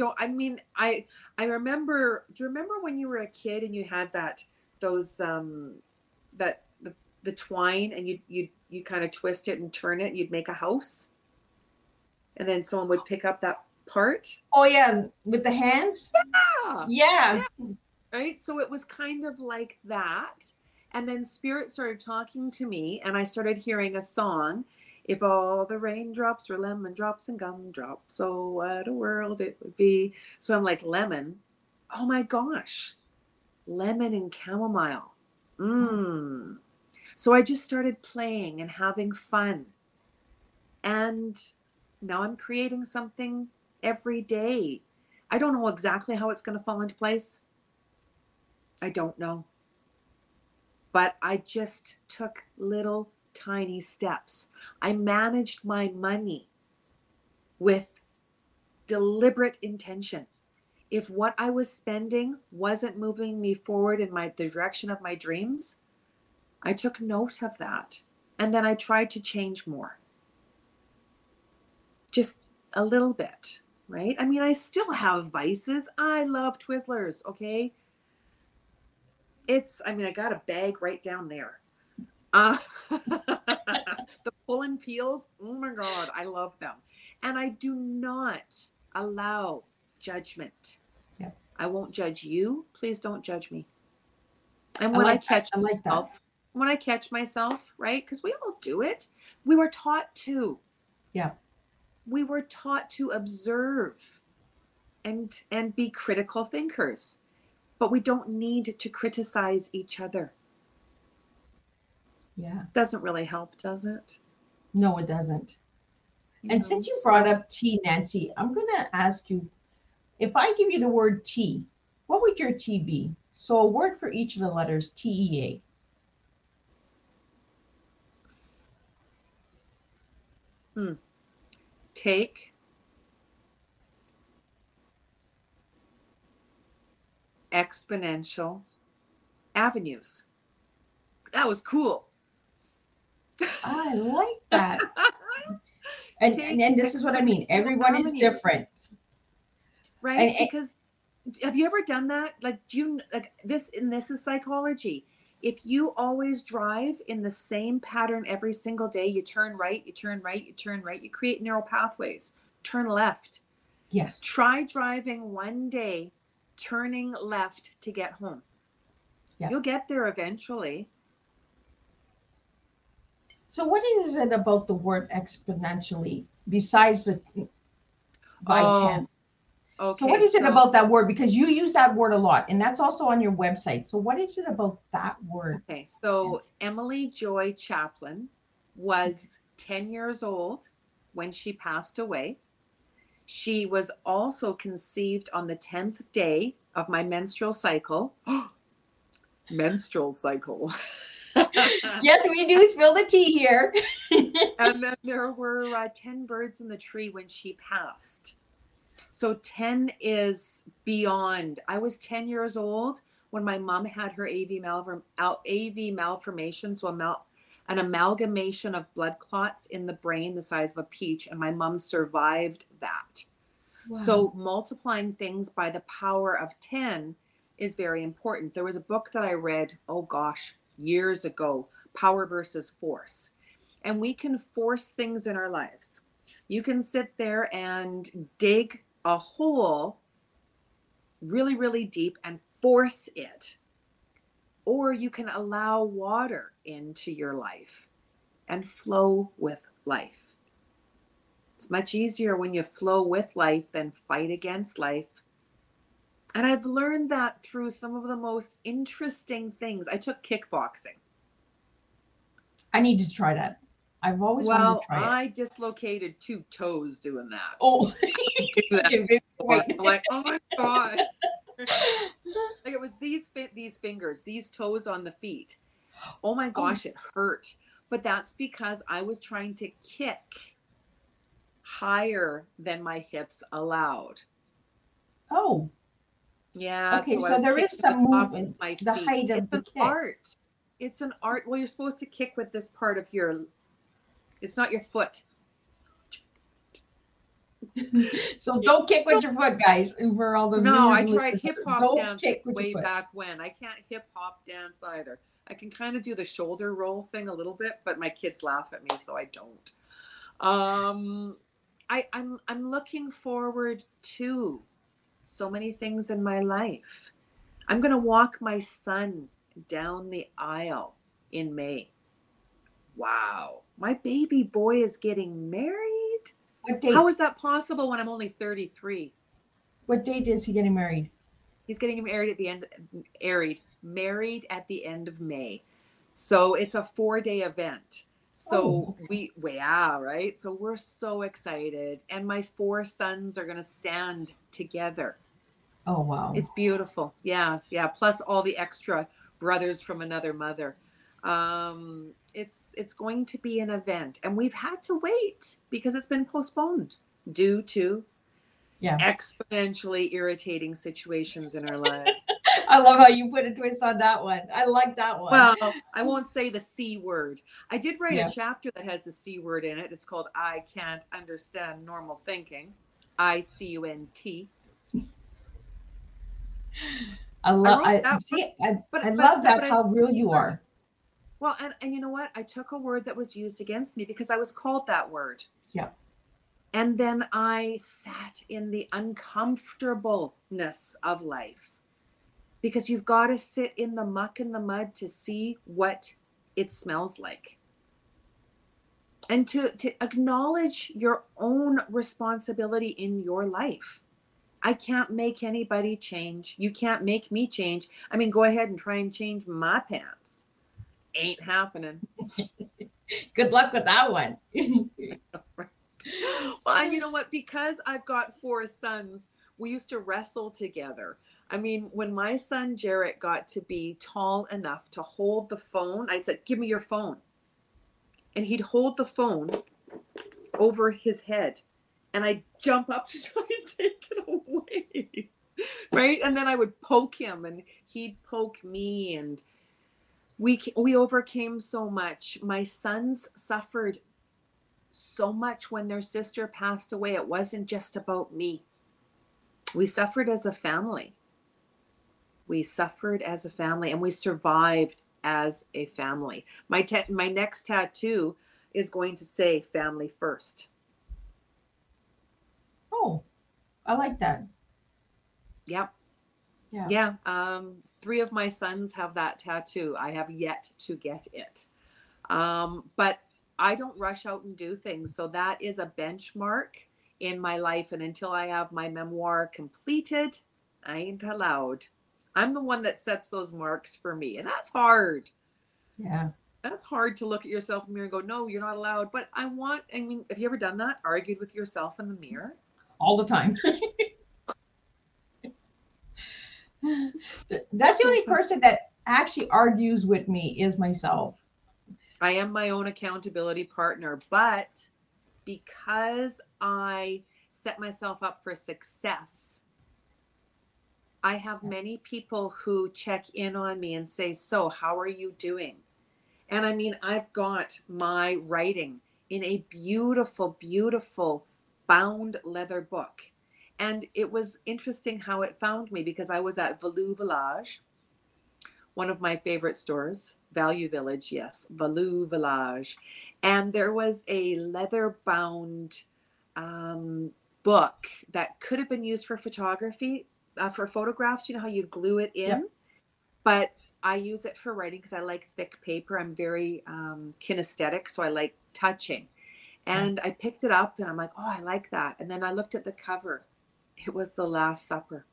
remember. Do you remember when you were a kid and you had the twine, and you kind of twist it and turn it, and you'd make a house, and then someone would pick up that part. Oh yeah, with the hands. Yeah. Right. So it was kind of like that, and then Spirit started talking to me, and I started hearing a song. If all the raindrops were lemon drops and gumdrops, so what a world it would be. So I'm like, lemon. Oh my gosh. Lemon and chamomile. Mmm. So I just started playing and having fun. And now I'm creating something every day. I don't know exactly how it's going to fall into place. I don't know. But I just took little tiny steps. I managed my money with deliberate intention. If what I was spending wasn't moving me forward in the direction of my dreams, I took note of that. And then I tried to change more. Just a little bit, right? I mean, I still have vices. I love Twizzlers, okay? I got a bag right down there. The pull and peels, oh my God, I love them. And I do not allow judgment. Yeah. I won't judge you. Please don't judge me. And when I catch myself, right? Because we all do it. We were taught to. Yeah. We were taught to observe and be critical thinkers, but we don't need to criticize each other. Yeah. Doesn't really help, does it? No, it doesn't. And since you brought up tea, Nancy, I'm going to ask you, if I give you the word tea, what would your tea be? So a word for each of the letters, T-E-A. Take. Exponential. Avenues. That was cool. I like that. and this is what I mean. Everyone is different. Right? Because have you ever done that? This is psychology. If you always drive in the same pattern every single day, you turn right, you turn right, you turn right, you create neural pathways, turn left. Yes. Try driving one day, turning left to get home. Yeah. You'll get there eventually. So what is it about the word exponentially besides the by 10? Okay. So what is it about that word? Because you use that word a lot, and that's also on your website. So what is it about that word? Okay, so Emily Joy Chaplin was 10 years old when she passed away. She was also conceived on the 10th day of my menstrual cycle. Menstrual cycle. Yes, we do spill the tea here. And then there were 10 birds in the tree when she passed. So 10 is beyond. I was 10 years old when my mom had her AV malformation, so an amalgamation of blood clots in the brain the size of a peach, and my mom survived that. Wow. So multiplying things by the power of 10 is very important. There was a book that I read, years ago, Power versus Force. And we can force things in our lives. You can sit there and dig a hole really, really deep and force it. Or you can allow water into your life and flow with life. It's much easier when you flow with life than fight against life. And I've learned that through some of the most interesting things. I took kickboxing. I need to try that. I've always wanted to try it. I dislocated 2 toes doing that. Oh, do that. I'm like, oh my God. Like it was these fingers, these toes on the feet. Oh my gosh, it hurt. But that's because I was trying to kick higher than my hips allowed. Oh. Yeah. Okay, so there is some movement. The height of the kick. It's an art. It's an art. Well, you're supposed to kick with this part of your. It's not your foot. So don't kick with your foot, guys. For all the no, I tried hip hop dance way back when. I can't hip hop dance either. I can kind of do the shoulder roll thing a little bit, but my kids laugh at me, so I don't. I'm looking forward to so many things in my life. I'm going to walk my son down the aisle in May. Wow. My baby boy is getting married. What date? How is that possible when I'm only 33? What date is he getting married? He's getting married at the end. Married at the end of May. So it's a 4-day event. So we're so excited. And my 4 sons are going to stand together. Oh, wow. It's beautiful. Yeah. Yeah. Plus all the extra brothers from another mother. It's going to be an event, and we've had to wait because it's been postponed due to exponentially irritating situations in our lives. I love how you put a twist on that one. I like that one. Well, I won't say the C word. I did write a chapter that has the C word in it. It's called I Can't Understand Normal Thinking. ICUNT. I love how real you are. Well, and you know what? I took a word that was used against me because I was called that word. Yeah. And then I sat in the uncomfortableness of life, because you've got to sit in the muck and the mud to see what it smells like. And to acknowledge your own responsibility in your life. I can't make anybody change. You can't make me change. I mean, go ahead and try and change my pants. Ain't happening. Good luck with that one. Well, and you know what? Because I've got four sons, we used to wrestle together. I mean, when my son Jarrett got to be tall enough to hold the phone, I said, give me your phone. And he'd hold the phone over his head. And I'd jump up to try and take it away. Right? And then I would poke him and he'd poke me. And we overcame so much. My sons suffered so much when their sister passed away. It wasn't just about me. We suffered as a family. We suffered as a family, and we survived as a family. My next tattoo is going to say family first. Oh, I like that. Yep. Yeah. Yeah. Three of my sons have that tattoo. I have yet to get it. But I don't rush out and do things. So that is a benchmark in my life. And until I have my memoir completed, I ain't allowed. I'm the one that sets those marks for me. And that's hard. Yeah. That's hard to look at yourself in the mirror and go, no, you're not allowed. But I mean, have you ever done that? Argued with yourself in the mirror? All the time. That's the only person that actually argues with me is myself. I am my own accountability partner, but because I set myself up for success, I have many people who check in on me and say, so how are you doing? And I mean, I've got my writing in a beautiful, beautiful bound leather book. And it was interesting how it found me, because I was at Valu Village, one of my favorite stores, Valu Village, yes, Valu Village. And there was a leather bound book that could have been used for photography, for photographs, you know how you glue it in, yep. But I use it for writing because I like thick paper. I'm very kinesthetic, so I like touching. And I picked it up and I'm like, oh, I like that. And then I looked at the cover. It was the Last Supper.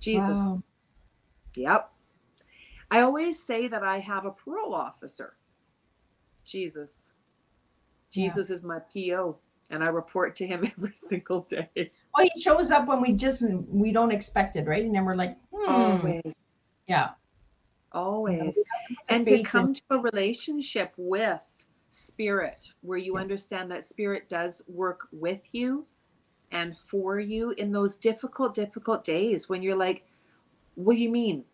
Jesus. Wow. Yep. I always say that I have a parole officer. Jesus. Jesus is my PO. And I report to him every single day. Oh, he shows up when we don't expect it, right? And then we're like, always. Yeah. Always. And to come to a relationship with spirit, where you understand that spirit does work with you and for you in those difficult days when you're like, what do you mean?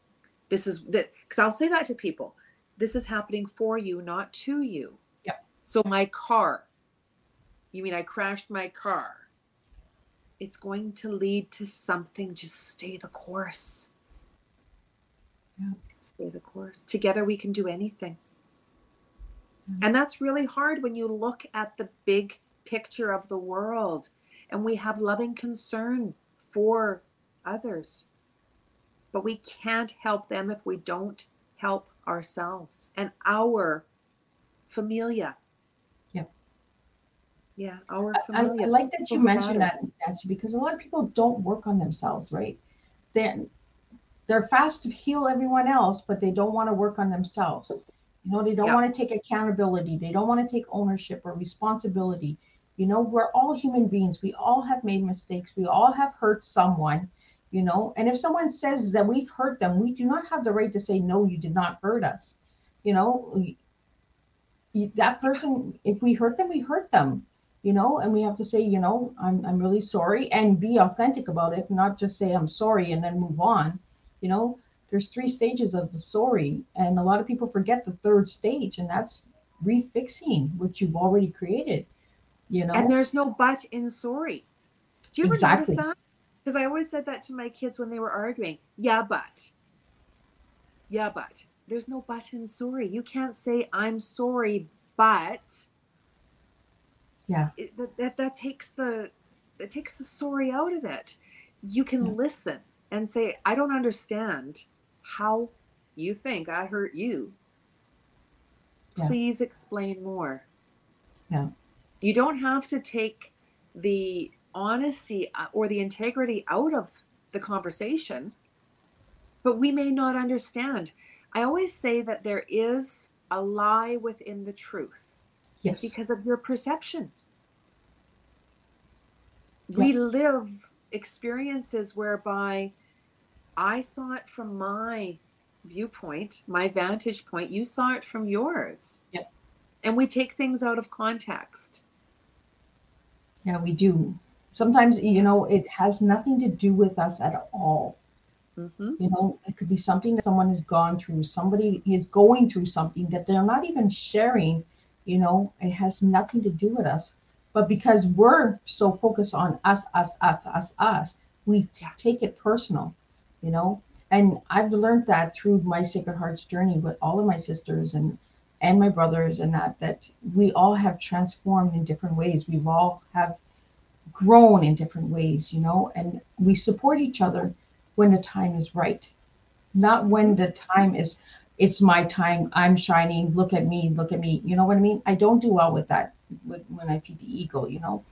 This is that, because I'll say that to people. This is happening for you, not to you. Yeah. So my car. You mean I crashed my car? It's going to lead to something. Just stay the course. Yeah. Stay the course. Together we can do anything. Yeah. And that's really hard when you look at the big picture of the world and we have loving concern for others. But we can't help them if we don't help ourselves and our familia. Yeah, our familiar. I like that you mentioned that, Nancy, because a lot of people don't work on themselves, right? They're fast to heal everyone else, but they don't want to work on themselves. You know, they don't want to take accountability. They don't want to take ownership or responsibility. You know, we're all human beings. We all have made mistakes. We all have hurt someone, you know. And if someone says that we've hurt them, we do not have the right to say, no, you did not hurt us. You know, that person, if we hurt them, we hurt them. You know, and we have to say, you know, I'm really sorry, and be authentic about it, not just say I'm sorry and then move on. You know, there's three stages of the sorry, and a lot of people forget the third stage, and that's refixing, which you've already created. You know, and there's no but in sorry. Do you ever notice that? Because I always said that to my kids when they were arguing. Yeah, but there's no but in sorry. You can't say I'm sorry, but. Yeah. That takes the story out of it. You can listen and say, I don't understand how you think I hurt you. Please explain more. Yeah. You don't have to take the honesty or the integrity out of the conversation, but we may not understand. I always say that there is a lie within the truth. Yes. Because of your perception. Yeah. We live experiences whereby I saw it from my viewpoint, my vantage point, you saw it from yours. Yeah. And we take things out of context. Yeah, we do. Sometimes, you know, it has nothing to do with us at all. Mm-hmm. You know, it could be something that someone has gone through. Somebody is going through something that they're not even sharing. You know, it has nothing to do with us. But because we're so focused on us, we take it personal, you know. And I've learned that through my Sacred Hearts journey with all of my sisters and my brothers, and that we all have transformed in different ways. We've all have grown in different ways, you know, and we support each other when the time is right. Not when the time is, it's my time, I'm shining, look at me, you know what I mean? I don't do well with that when I feed the ego, you know.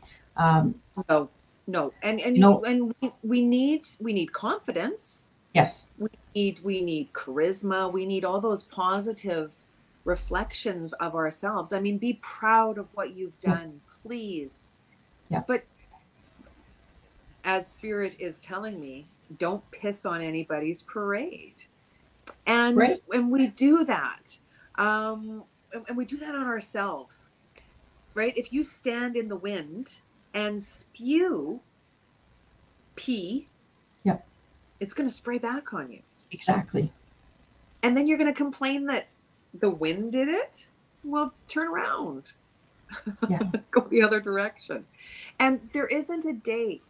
We need confidence. Yes. We need charisma. We need all those positive reflections of ourselves. I mean, be proud of what you've done, please. Yeah. But as Spirit is telling me, don't piss on anybody's parade. And when we do that, and we do that on ourselves, right? If you stand in the wind and spew pee, it's going to spray back on you. Exactly. And then you're going to complain that the wind did it. Well, turn around. Yeah. Go the other direction. And there isn't a day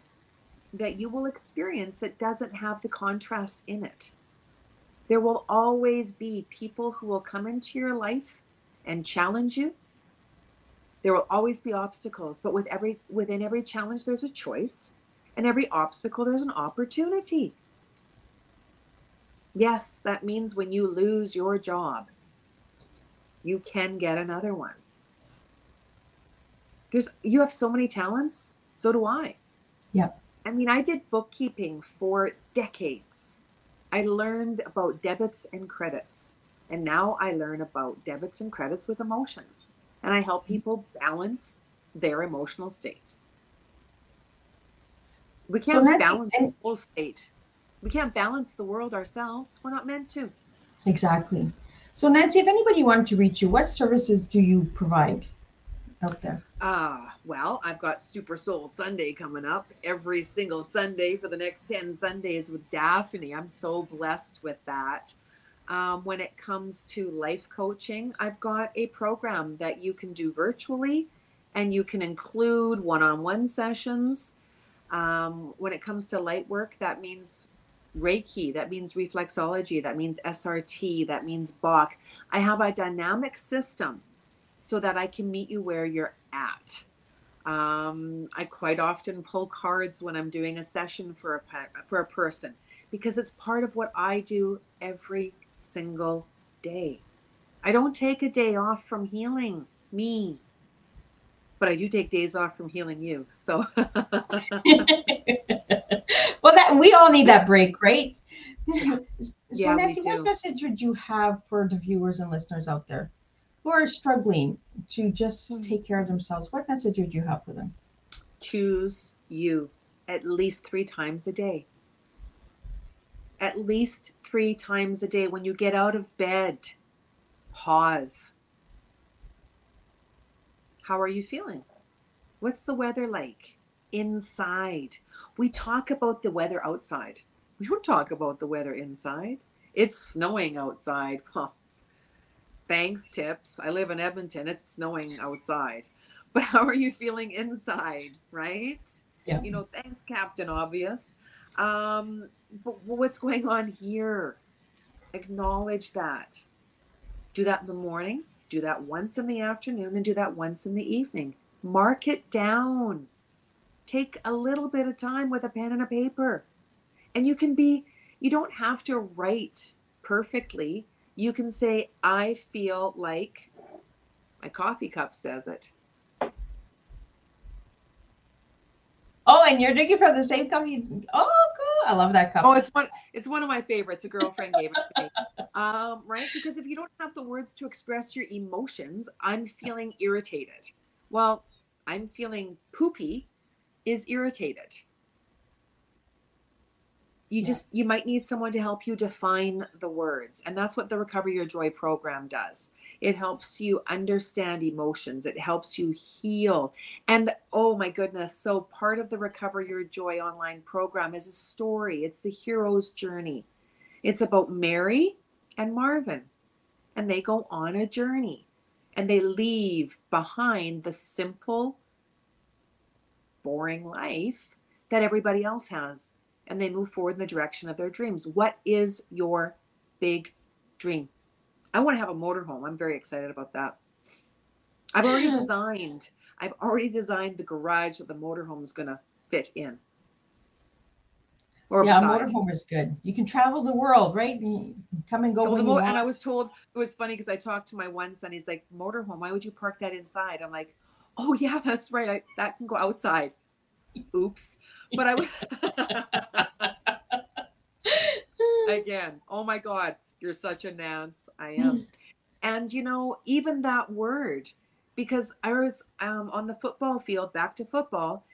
that you will experience that doesn't have the contrast in it. There will always be people who will come into your life and challenge you. There will always be obstacles, but within every challenge, there's a choice, and every obstacle, there's an opportunity. Yes, that means when you lose your job, you can get another one. You have so many talents. So do I. Yeah. I mean, I did bookkeeping for decades. I learned about debits and credits. And now I learn about debits and credits with emotions. And I help people balance their emotional state. We can't balance the whole state. We can't balance the world ourselves. We're not meant to. Exactly. So Nancy, if anybody wanted to reach you, what services do you provide out there? Well, I've got Super Soul Sunday coming up every single Sunday for the next 10 Sundays with Daphne. I'm so blessed with that. When it comes to life coaching, I've got a program that you can do virtually, and you can include one-on-one sessions. When it comes to light work, that means Reiki, that means reflexology, that means SRT, that means Bach. I have a dynamic system so that I can meet you where you're at. I quite often pull cards when I'm doing a session for a person, because it's part of what I do every single day. I don't take a day off from healing me, but I do take days off from healing you. So well, that we all need that break, right? Yeah. So Nancy, what message would you have for the viewers and listeners out there who are struggling to just take care of themselves? What message would you have for them? Choose you at least 3 times a day. At least 3 times a day. When you get out of bed, pause. How are you feeling? What's the weather like inside? We talk about the weather outside. We don't talk about the weather inside. It's snowing outside. Huh. Thanks, tips. I live in Edmonton. It's snowing outside. But how are you feeling inside, right? Yeah. You know, thanks, Captain Obvious. But what's going on here? Acknowledge that. Do that in the morning. Do that once in the afternoon, and do that once in the evening. Mark it down. Take a little bit of time with a pen and a paper. And you can be, you don't have to write perfectly. You can say, I feel like my coffee cup says it. Oh, and you're drinking from the same cup. Oh, cool. I love that cup. Oh, it's one of my favorites. A girlfriend gave it to me. Right? Because if you don't have the words to express your emotions, I'm feeling irritated. Well, I'm feeling poopy is irritated. You might need someone to help you define the words. And that's what the Recover Your Joy program does. It helps you understand emotions. It helps you heal. And oh my goodness. So part of the Recover Your Joy online program is a story. It's the hero's journey. It's about Mary and Marvin, and they go on a journey and they leave behind the simple, boring life that everybody else has. And they move forward in the direction of their dreams. What is your big dream? I want to have a motorhome. I'm very excited about that. I've already designed the garage that the motorhome is going to fit in. Or yeah, beside. A motorhome is good. You can travel the world, right? And come and go when you want. And I was told, it was funny because I talked to my one son. He's like, motorhome, why would you park that inside? I'm like, oh yeah, that's right. That can go outside. Oops. But I would again, oh my God, you're such a Nance. I am. And you know, even that word, because I was on the football field, back to football,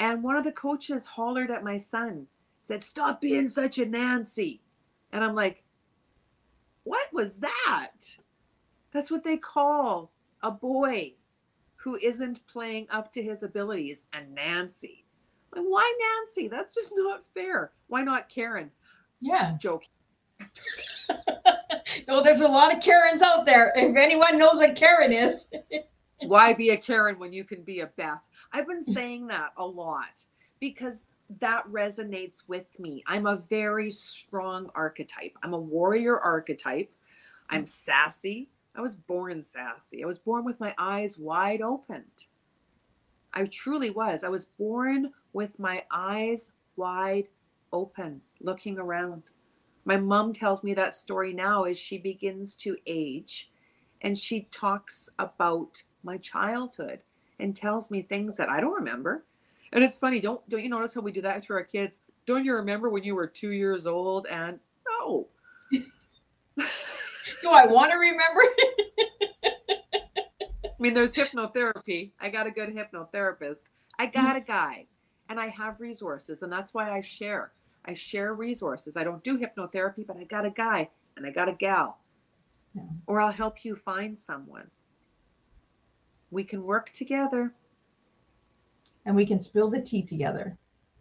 and one of the coaches hollered at my son, said, stop being such a Nancy. And I'm like, what was that? That's what they call a boy who isn't playing up to his abilities, a Nancy. Why Nancy? That's just not fair. Why not Karen? Yeah. I'm joking. No, there's a lot of Karens out there. If anyone knows what Karen is. Why be a Karen when you can be a Beth? I've been saying that a lot because that resonates with me. I'm a very strong archetype. I'm a warrior archetype. I'm sassy. I was born sassy. I was born with my eyes wide open. I truly was. I was born with my eyes wide open, looking around. My mom tells me that story now as she begins to age, and she talks about my childhood and tells me things that I don't remember. And it's funny, don't you notice how we do that to our kids? Don't you remember when you were 2 years old? And no. Do I want to remember? I mean, there's hypnotherapy. I got a good hypnotherapist. I got a guy. And I have resources, and that's why I share. I share resources. I don't do hypnotherapy, but I got a guy and I got a gal. Yeah. Or I'll help you find someone. We can work together. And we can spill the tea together.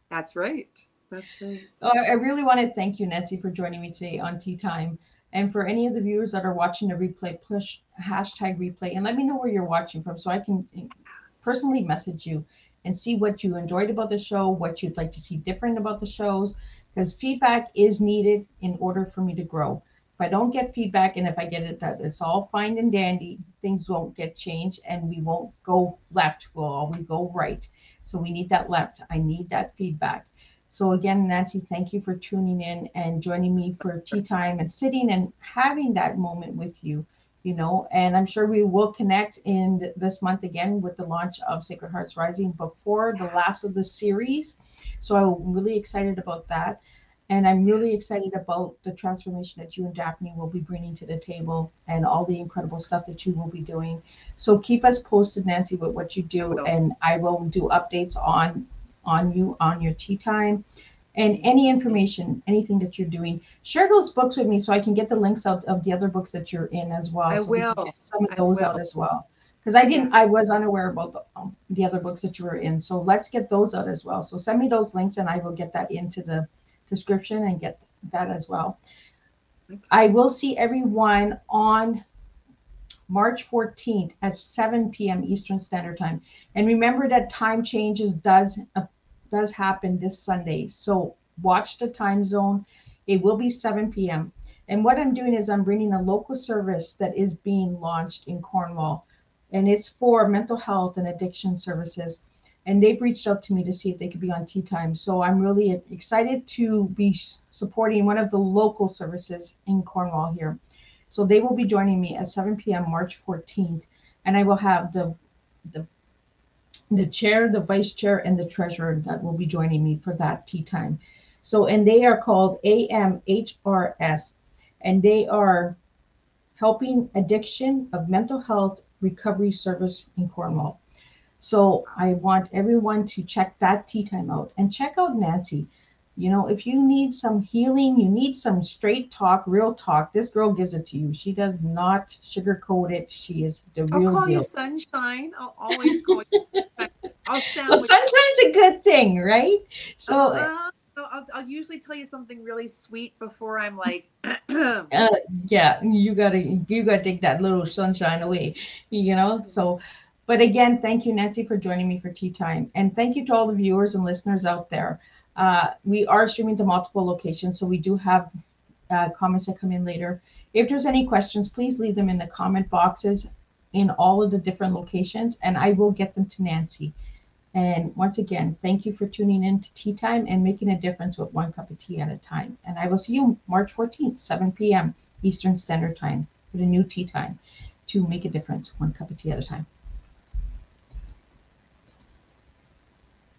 That's right. That's right. Oh, I really want to thank you, Nancy, for joining me today on Tea Time. And for any of the viewers that are watching the replay, push #replay and let me know where you're watching from so I can personally message you and see what you enjoyed about the show, what you'd like to see different about the shows, because feedback is needed in order for me to grow. If I don't get feedback, and if I get it that it's all fine and dandy, things won't get changed and we won't go left, we'll always go right. So we need that left, I need that feedback. So again, Nancy, thank you for tuning in and joining me for Tea Time and sitting and having that moment with you. You know, and I'm sure we will connect in this month again with the launch of Sacred Hearts Rising before the last of the series. So I'm really excited about that. And I'm really excited about the transformation that you and Daphne will be bringing to the table and all the incredible stuff that you will be doing. So keep us posted, Nancy, with what you do. And I will do updates on you, on your Tea Time. And any information, anything that you're doing, share those books with me so I can get the links out of the other books that you're in as well. I will. Get some of those out as well. Because I was unaware about the other books that you were in. So let's get those out as well. So send me those links and I will get that into the description and get that as well. Okay. I will see everyone on March 14th at 7 p.m. Eastern Standard Time. And remember that time changes does happen this Sunday, so watch the time zone. It will be 7 p.m. and what I'm doing is I'm bringing a local service that is being launched in Cornwall and it's for mental health and addiction services. And they've reached out to me to see if they could be on Tea Time. So I'm really excited to be supporting one of the local services in Cornwall here. So they will be joining me at 7 p.m. March 14th. And I will have the chair, the vice chair, and the treasurer that will be joining me for that Tea Time. So, and they are called AMHRS. And they are helping addiction of mental health recovery service in Cornwall. So I want everyone to check that Tea Time out and check out Nancy. You know, if you need some healing, you need some straight talk, real talk, this girl gives it to you. She does not sugarcoat it. She is the real deal. I'll call you Sunshine. I'll always call you Sunshine. I'll sound well, Sunshine's a good thing, right? So I'll usually tell you something really sweet before I'm like, yeah, you gotta take that little sunshine away, you know. So. But again, thank you, Nancy, for joining me for Tea Time. And thank you to all the viewers and listeners out there. We are streaming to multiple locations, so we do have comments that come in later. If there's any questions, please leave them in the comment boxes in all of the different locations, and I will get them to Nancy. And once again, thank you for tuning in to Tea Time and making a difference with one cup of tea at a time. And I will see you March 14th, 7 p.m. Eastern Standard Time, for the new Tea Time, to make a difference one cup of tea at a time.